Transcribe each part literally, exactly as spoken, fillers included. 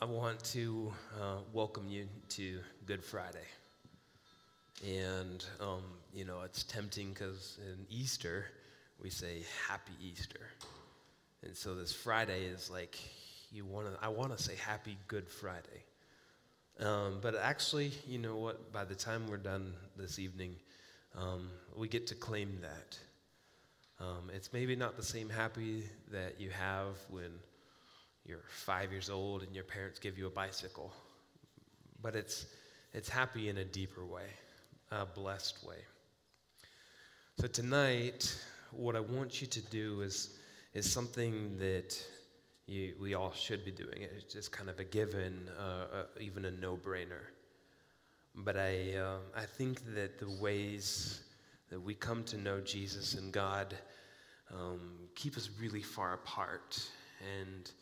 I want to uh, welcome you to Good Friday. And, um, you know, it's tempting because in Easter, we say Happy Easter. And so this Friday is like, you want to, I want to say Happy Good Friday. Um, but actually, you know what, by the time we're done this evening, um, we get to claim that. Um, it's maybe not the same happy that you have when you're five years old and your parents give you a bicycle, but it's it's happy in a deeper way, a blessed way. So tonight, what I want you to do is is something that you, we all should be doing. It's just kind of a given, uh, a, even a no-brainer. But I uh, I think that the ways that we come to know Jesus and God um, keep us really far apart and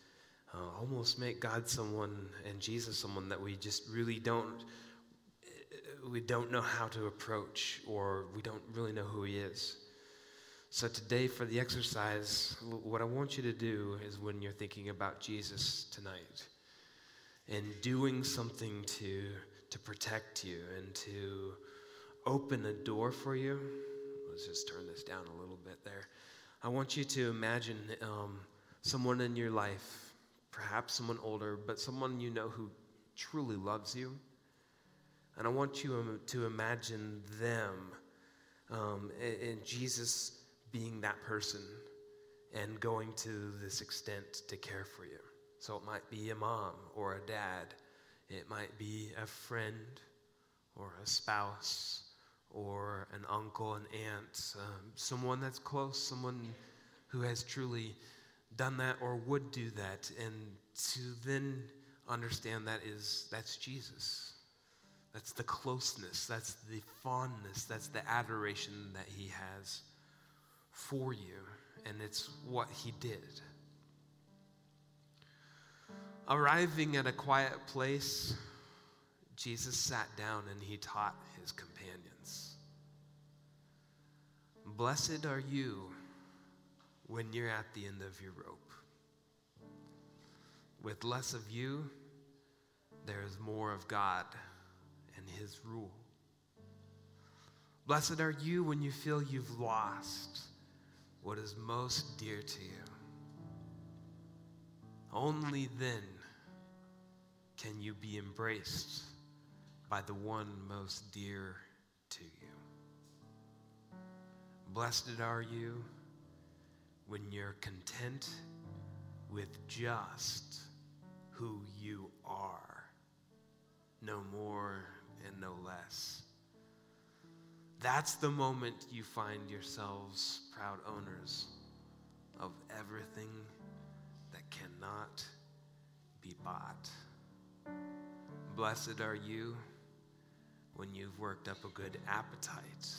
Uh, almost make God someone and Jesus someone that we just really don't, we don't know how to approach, or we don't really know who he is. So today for the exercise, what I want you to do is when you're thinking about Jesus tonight and doing something to, to protect you and to open a door for you. Let's just turn this down a little bit there. I want you to imagine um, someone in your life, perhaps someone older, but someone you know who truly loves you. And I want you to imagine them um, and Jesus being that person and going to this extent to care for you. So it might be a mom or a dad. It might be a friend or a spouse or an uncle, an aunt, um, someone that's close, someone who has truly done that or would do that, and to then understand that is, that's Jesus. That's the closeness, that's the fondness, that's the adoration that he has for you, and it's what he did. Arriving at a quiet place, Jesus sat down and he taught his companions. Blessed are you when you're at the end of your rope. With less of you, there is more of God and his rule. Blessed are you when you feel you've lost what is most dear to you. Only then can you be embraced by the one most dear to you. Blessed are you when you're content with just who you are, no more and no less. That's the moment you find yourselves proud owners of everything that cannot be bought. Blessed are you when you've worked up a good appetite,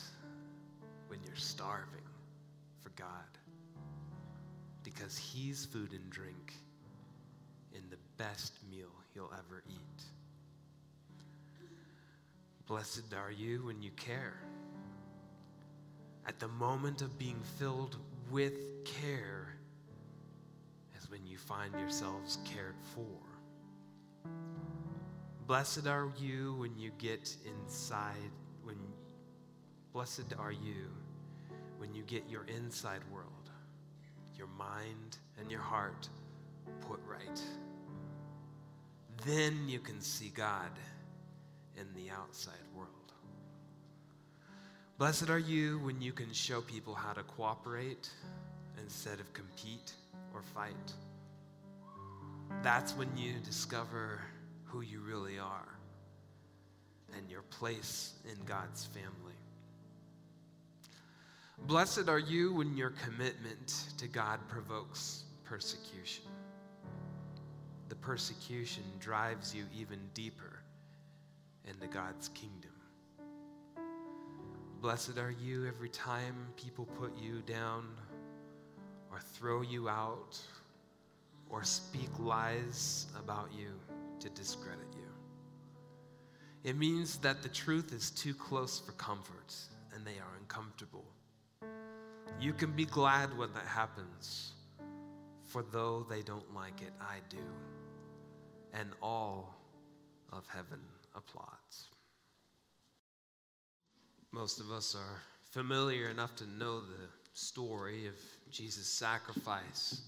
when you're starving for God, because he's food and drink in the best meal you'll ever eat. Blessed are you when you care. At the moment of being filled with care is when you find yourselves cared for. Blessed are you when you get inside, when, blessed are you when you get your inside world, your mind and your heart put right. Then you can see God in the outside world. Blessed are you when you can show people how to cooperate instead of compete or fight. That's when you discover who you really are and your place in God's family. Blessed are you when your commitment to God provokes persecution. The persecution drives you even deeper into God's kingdom. Blessed are you every time people put you down or throw you out or speak lies about you to discredit you. It means that the truth is too close for comfort and they are uncomfortable. You can be glad when that happens, for though they don't like it, I do. and all of heaven applauds. Most of us are familiar enough to know the story of Jesus' sacrifice,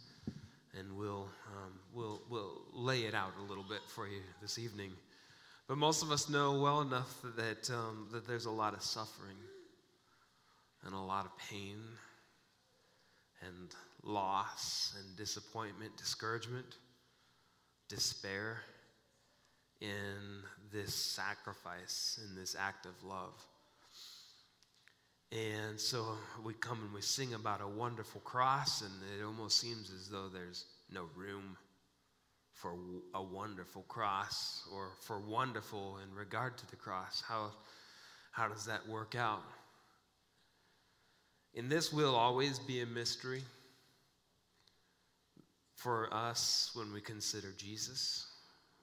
and we'll, um, we'll, we'll lay it out a little bit for you this evening. But most of us know well enough that, um, that there's a lot of suffering and a lot of pain and loss and disappointment, discouragement, despair in this sacrifice, in this act of love. And so we come and we sing about a wonderful cross, and it almost seems as though there's no room for a wonderful cross or for wonderful in regard to the cross. How, how does that work out? And this will always be a mystery for us when we consider Jesus,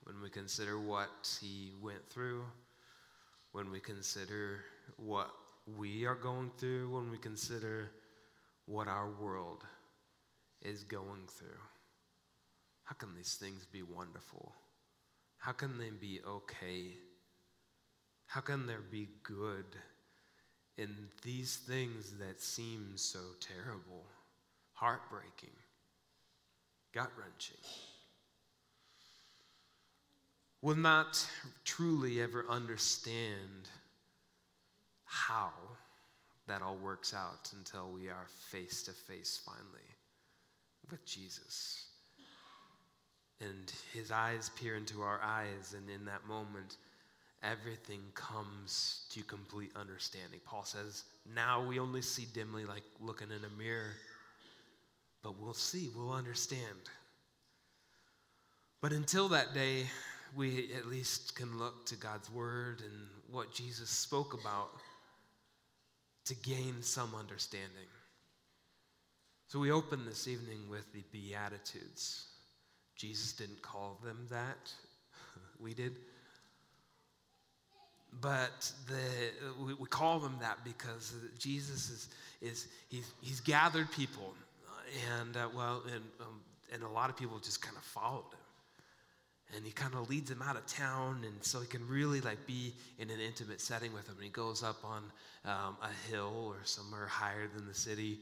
when we consider what he went through, when we consider what we are going through, when we consider what our world is going through. How can these things be wonderful? How can they be okay? How can there be good in these things that seem so terrible, heartbreaking, gut-wrenching? We'll not truly ever understand how that all works out until we are face to face finally with Jesus. And his eyes peer into our eyes, and in that moment, everything comes to complete understanding. Paul says, now we only see dimly like looking in a mirror, but we'll see, we'll understand. But until that day, we at least can look to God's word and what Jesus spoke about to gain some understanding. So we open this evening with the Beatitudes. Jesus didn't call them that. We did. But the, we, we call them that because Jesus is, is he's, he's gathered people. And, uh, well, and, um, and a lot of people just kind of followed him. And he kind of leads them out of town. And so he can really, like, be in an intimate setting with them. And he goes up on um, a hill or somewhere higher than the city.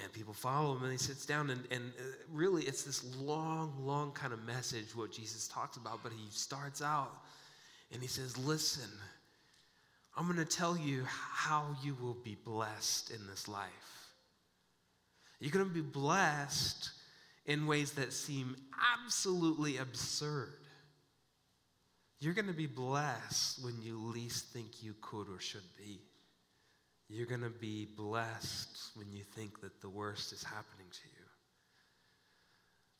And people follow him, and he sits down, and, and really it's this long, long kind of message what Jesus talks about, but he starts out, and he says, listen, I'm going to tell you how you will be blessed in this life. You're going to be blessed in ways that seem absolutely absurd. You're going to be blessed when you least think you could or should be. You're going to be blessed when you think that the worst is happening to you.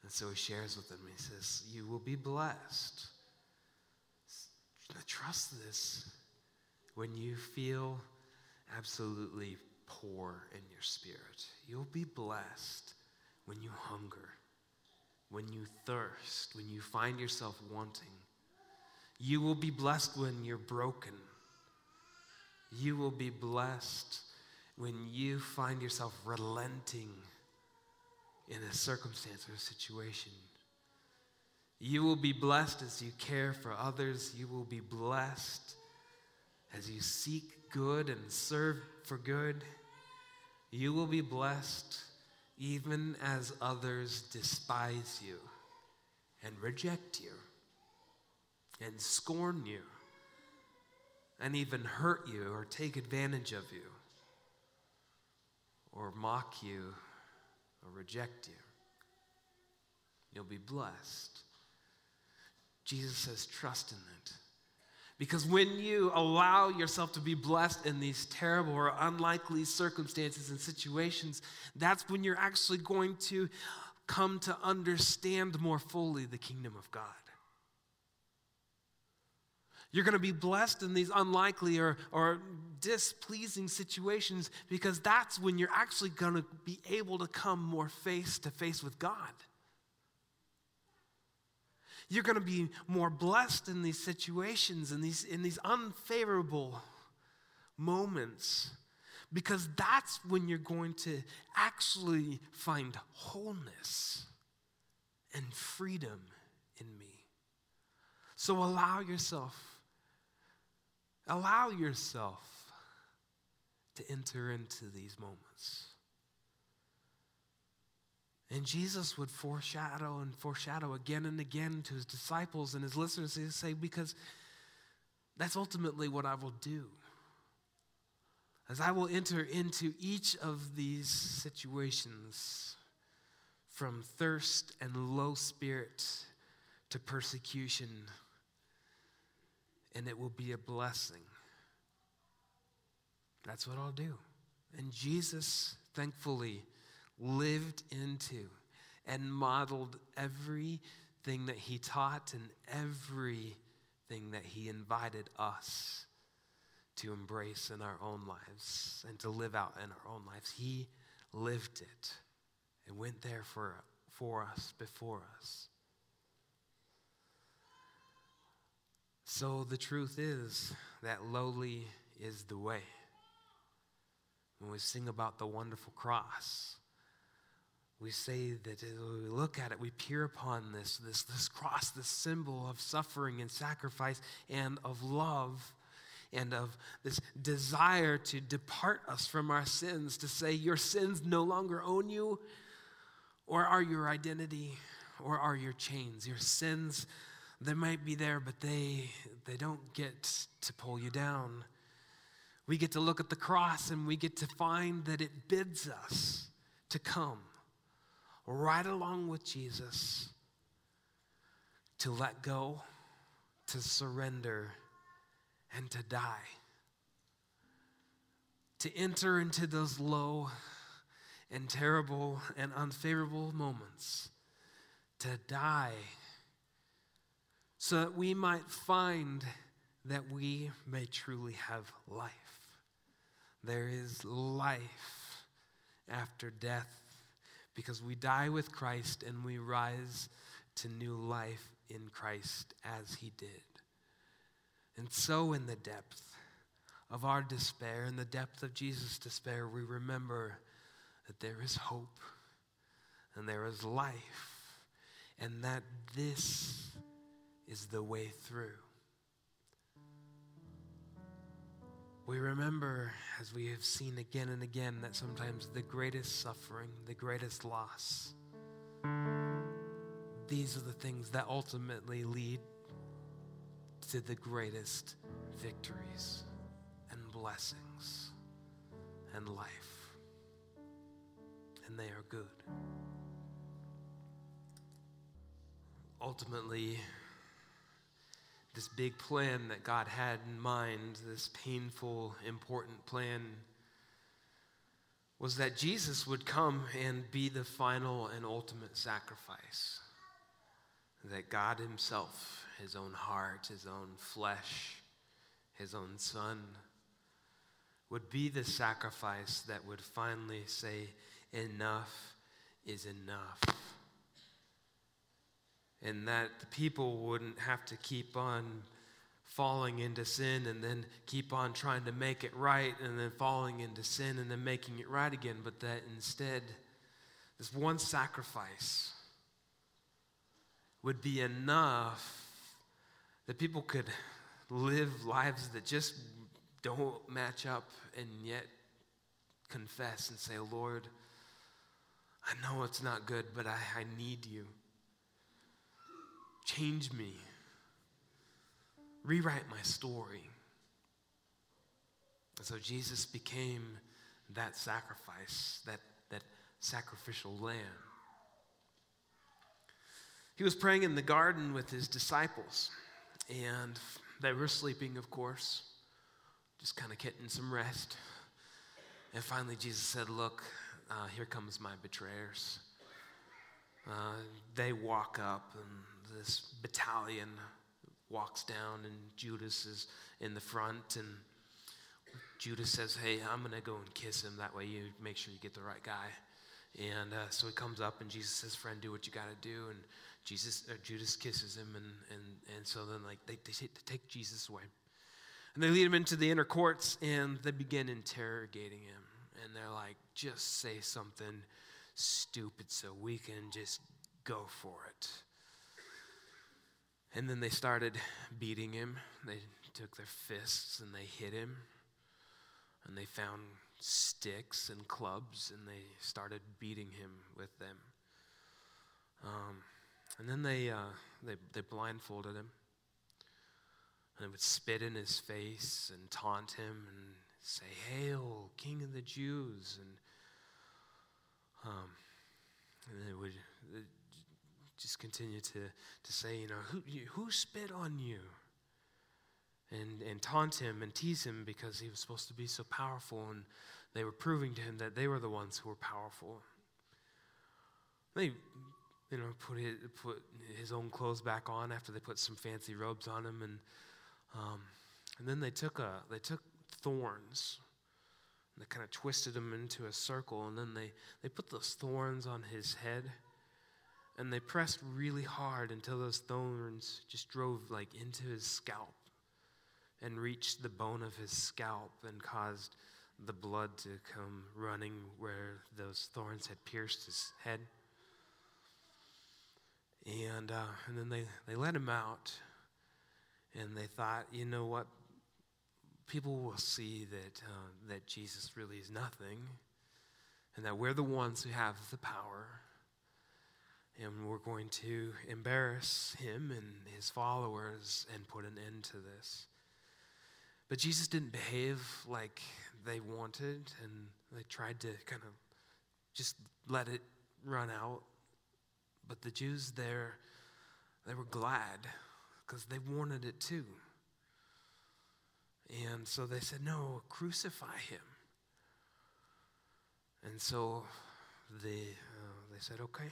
And so he shares with them. He says, you will be blessed. Trust this when you feel absolutely poor in your spirit. You'll be blessed when you hunger, when you thirst, when you find yourself wanting. You will be blessed when you're broken. You will be blessed when you find yourself relenting in a circumstance or a situation. You will be blessed as you care for others. You will be blessed as you seek good and serve for good. You will be blessed even as others despise you and reject you and scorn you, and even hurt you or take advantage of you or mock you or reject you. You'll be blessed. Jesus says, trust in it. Because when you allow yourself to be blessed in these terrible or unlikely circumstances and situations, that's when you're actually going to come to understand more fully the kingdom of God. You're going to be blessed in these unlikely or, or displeasing situations, because that's when you're actually going to be able to come more face to face with God. You're going to be more blessed in these situations, in these, in these unfavorable moments, because that's when you're going to actually find wholeness and freedom in me. So allow yourself, allow yourself to enter into these moments. And Jesus would foreshadow and foreshadow again and again to his disciples and his listeners. He would say, because that's ultimately what I will do. As I will enter into each of these situations, from thirst and low spirit to persecution, and it will be a blessing. That's what I'll do. And Jesus, thankfully, lived into and modeled everything that he taught and everything that he invited us to embrace in our own lives and to live out in our own lives. He lived it and went there for, for us, before us. So the truth is that lowly is the way. When we sing about the wonderful cross, we say that we look at it, we peer upon this, this, this cross, this symbol of suffering and sacrifice and of love and of this desire to depart us from our sins, to say your sins no longer own you or are your identity or are your chains. Your sins, they might be there, but they, they don't get to pull you down. We get to look at the cross and we get to find that it bids us to come right along with Jesus, to let go, to surrender, and to die. To enter into those low and terrible and unfavorable moments. To die so that we might find that we may truly have life. There is life after death, because we die with Christ and we rise to new life in Christ as he did. And so in the depth of our despair, in the depth of Jesus' despair, we remember that there is hope and there is life and that this is the way through. We remember, as we have seen again and again, that sometimes the greatest suffering, the greatest loss, these are the things that ultimately lead to the greatest victories and blessings and life. And they are good. Ultimately, this big plan that God had in mind, this painful, important plan, was that Jesus would come and be the final and ultimate sacrifice. That God himself, his own heart, his own flesh, his own son, would be the sacrifice that would finally say, enough is enough. And that the people wouldn't have to keep on falling into sin and then keep on trying to make it right and then falling into sin and then making it right again, but that instead this one sacrifice would be enough that people could live lives that just don't match up and yet confess and say, Lord, I know it's not good, but I, I need you. Change me. Rewrite my story. And so Jesus became that sacrifice, that, that sacrificial lamb. He was praying in the garden with his disciples, and they were sleeping, of course, just kind of getting some rest. And finally Jesus said, look, uh, here comes my betrayers. Uh, they walk up, and this battalion walks down, and Judas is in the front, and Judas says, hey, I'm going to go and kiss him. That way you make sure you get the right guy. And uh, so he comes up, and Jesus says, friend, do what you got to do. And Jesus, or Judas kisses him, and, and, and so then like they, they, take, they take Jesus away. And they lead him into the inner courts, and they begin interrogating him. And they're like, just say something stupid so we can just go for it. And then they started beating him. They took their fists and they hit him. And they found sticks and clubs and they started beating him with them. Um, and then they, uh, they they blindfolded him. And they would spit in his face and taunt him and say, "Hail, King of the Jews." And, um, and they would they just continue to, to say, you know, who, who spit on you? And, and taunt him and tease him because he was supposed to be so powerful, and they were proving to him that they were the ones who were powerful. They, you know, put his, put his own clothes back on after they put some fancy robes on him, and um, and then they took a they took thorns, and they kind of twisted him into a circle, and then they they put those thorns on his head, and they pressed really hard until those thorns just drove like into his scalp. And reached the bone of his scalp and caused the blood to come running where those thorns had pierced his head. And uh, and then they, they let him out, and they thought, you know what? People will see that uh, that Jesus really is nothing, and that we're the ones who have the power, and we're going to embarrass him and his followers and put an end to this. But Jesus didn't behave like they wanted, and they tried to kind of just let it run out. But the Jews there, they were glad because they wanted it too. And so they said, "No, crucify him." And so they uh, they said, "Okay,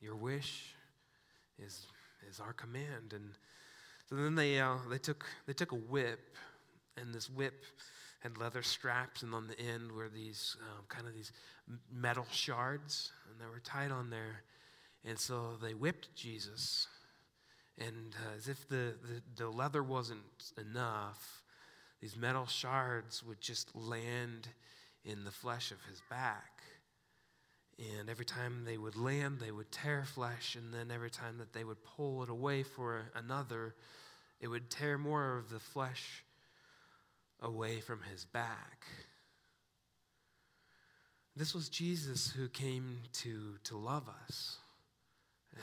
your wish is is our command." And so then they uh, they took they took a whip, and this whip had leather straps, and on the end were these um, kind of these metal shards, and they were tied on there. And so they whipped Jesus, and uh, as if the, the, the leather wasn't enough, these metal shards would just land in the flesh of his back. And every time they would land, they would tear flesh, and then every time that they would pull it away for another, it would tear more of the flesh away from his back. This was Jesus who came to, to love us,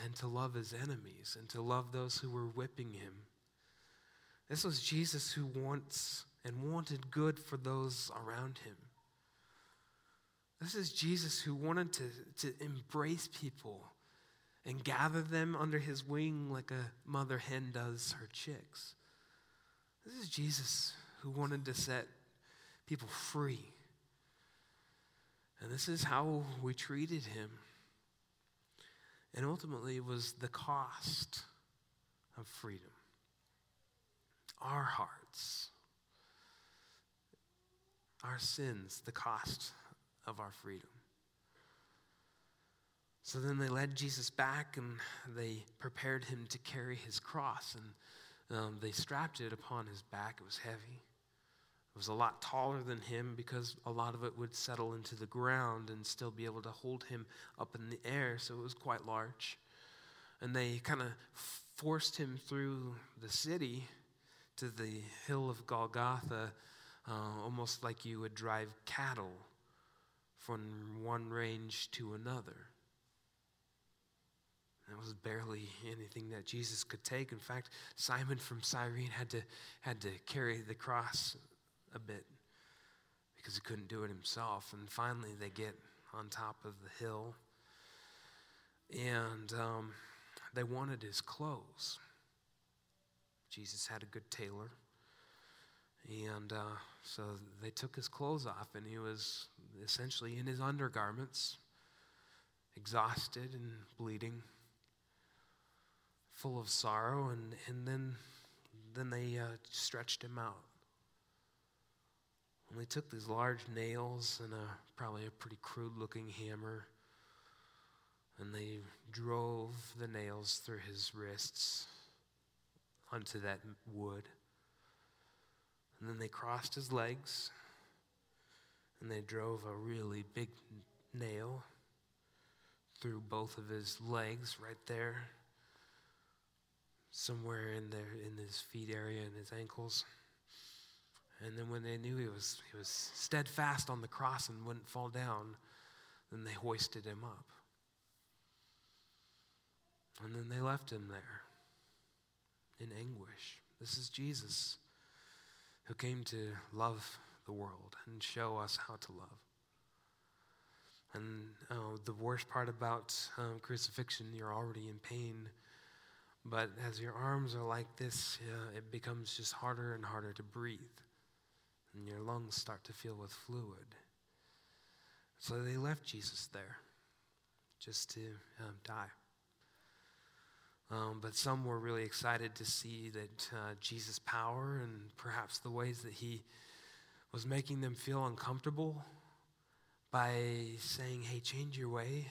and to love his enemies, and to love those who were whipping him. This was Jesus who wants and wanted good for those around him. This is Jesus who wanted to, to embrace people and gather them under his wing like a mother hen does her chicks. This is Jesus who wanted to set people free. And this is how we treated him. And ultimately it was the cost of freedom. Our hearts, our sins, the cost of our freedom. So then they led Jesus back, and they prepared him to carry his cross, and um, they strapped it upon his back. It was heavy. It was a lot taller than him because a lot of it would settle into the ground and still be able to hold him up in the air, so it was quite large. And they kind of forced him through the city to the hill of Golgotha, uh, almost like you would drive cattle from one range to another. That was barely anything that Jesus could take. In fact, Simon from Cyrene had to had to carry the cross a bit because he couldn't do it himself. And finally, they get on top of the hill, and um, they wanted his clothes. Jesus had a good tailor. And uh, so they took his clothes off, and he was essentially in his undergarments, exhausted and bleeding, full of sorrow, and, and then then they uh, stretched him out. And they took these large nails and a, probably a pretty crude-looking hammer, and they drove the nails through his wrists onto that wood. And then they crossed his legs, and they drove a really big nail through both of his legs right there somewhere in there, in his feet area and his ankles. And then when they knew he was, he was steadfast on the cross and wouldn't fall down, then they hoisted him up. And then they left him there in anguish. This is Jesus, who came to love the world and show us how to love. And uh, the worst part about um, crucifixion, you're already in pain, but as your arms are like this, uh, it becomes just harder and harder to breathe, and your lungs start to fill with fluid. So they left Jesus there just to um, die. Um, but some were really excited to see that uh, Jesus' power and perhaps the ways that he was making them feel uncomfortable by saying, hey, change your way.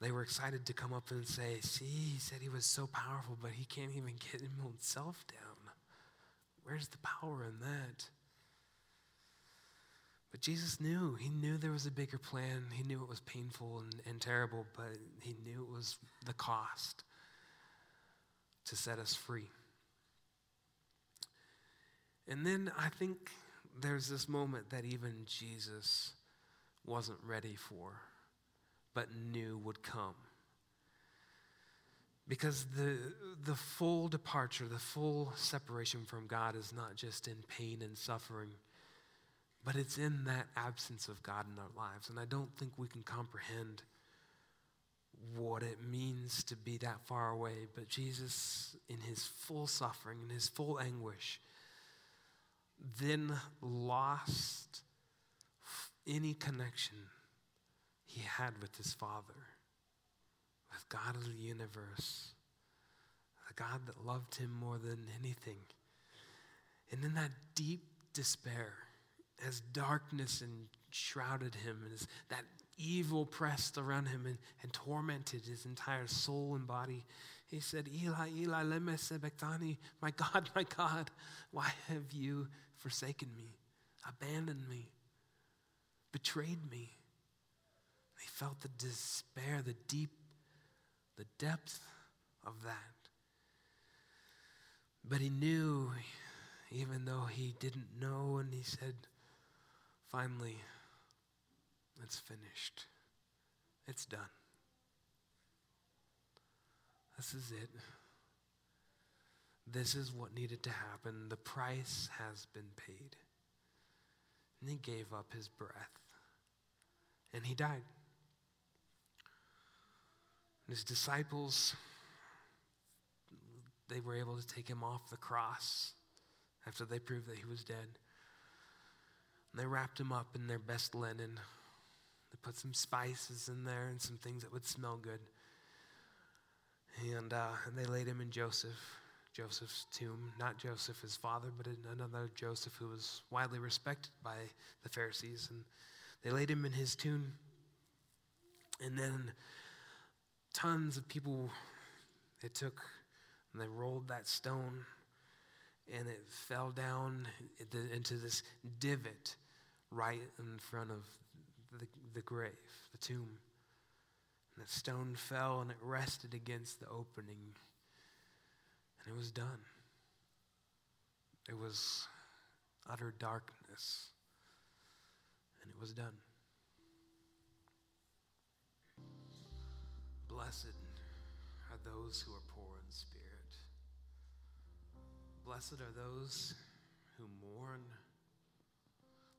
They were excited to come up and say, see, he said he was so powerful, but he can't even get himself down. Where's the power in that? But Jesus knew. He knew there was a bigger plan. He knew it was painful and, and terrible, but he knew it was the cost to set us free. And then I think there's this moment that even Jesus wasn't ready for, but knew would come. Because the, the full departure, the full separation from God is not just in pain and suffering, but it's in that absence of God in our lives. And I don't think we can comprehend what it means to be that far away. But Jesus, in his full suffering, in his full anguish, then lost any connection he had with his Father, with God of the universe, the God that loved him more than anything. And in that deep despair, as darkness enshrouded him, and as that evil pressed around him and, and tormented his entire soul and body, he said, Eli, Eli, lema sabachthani, my God, my God, why have you forsaken me, abandoned me, betrayed me? He felt the despair, the deep, the depth of that. But he knew, even though he didn't know, and he said, finally, it's finished. It's done. This is it. This is what needed to happen. The price has been paid. And he gave up his breath. And he died. And his disciples, they were able to take him off the cross after they proved that he was dead. And they wrapped him up in their best linen. They put some spices in there and some things that would smell good. And, uh, and they laid him in Joseph, Joseph's tomb. Not Joseph, his father, but another Joseph who was widely respected by the Pharisees. And they laid him in his tomb. And then tons of people, they took and they rolled that stone, and it fell down into this divot right in front of the, the grave, the tomb. And that stone fell, and it rested against the opening, and it was done. It was utter darkness, and it was done. Blessed are those who are poor in spirit. Blessed are those who mourn.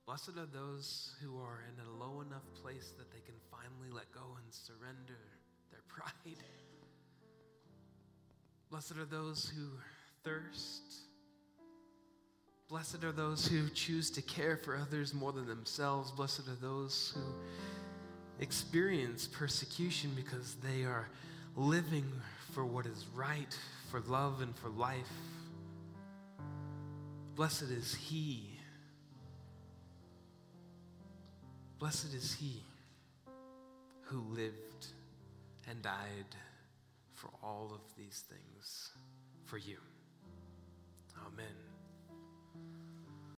Blessed are those who are in a low enough place that they can finally let go and surrender their pride. Blessed are those who thirst. Blessed are those who choose to care for others more than themselves. Blessed are those who experience persecution because they are living for what is right, for love and for life. Blessed is he. Blessed is he who lived and died for all of these things for you. Amen.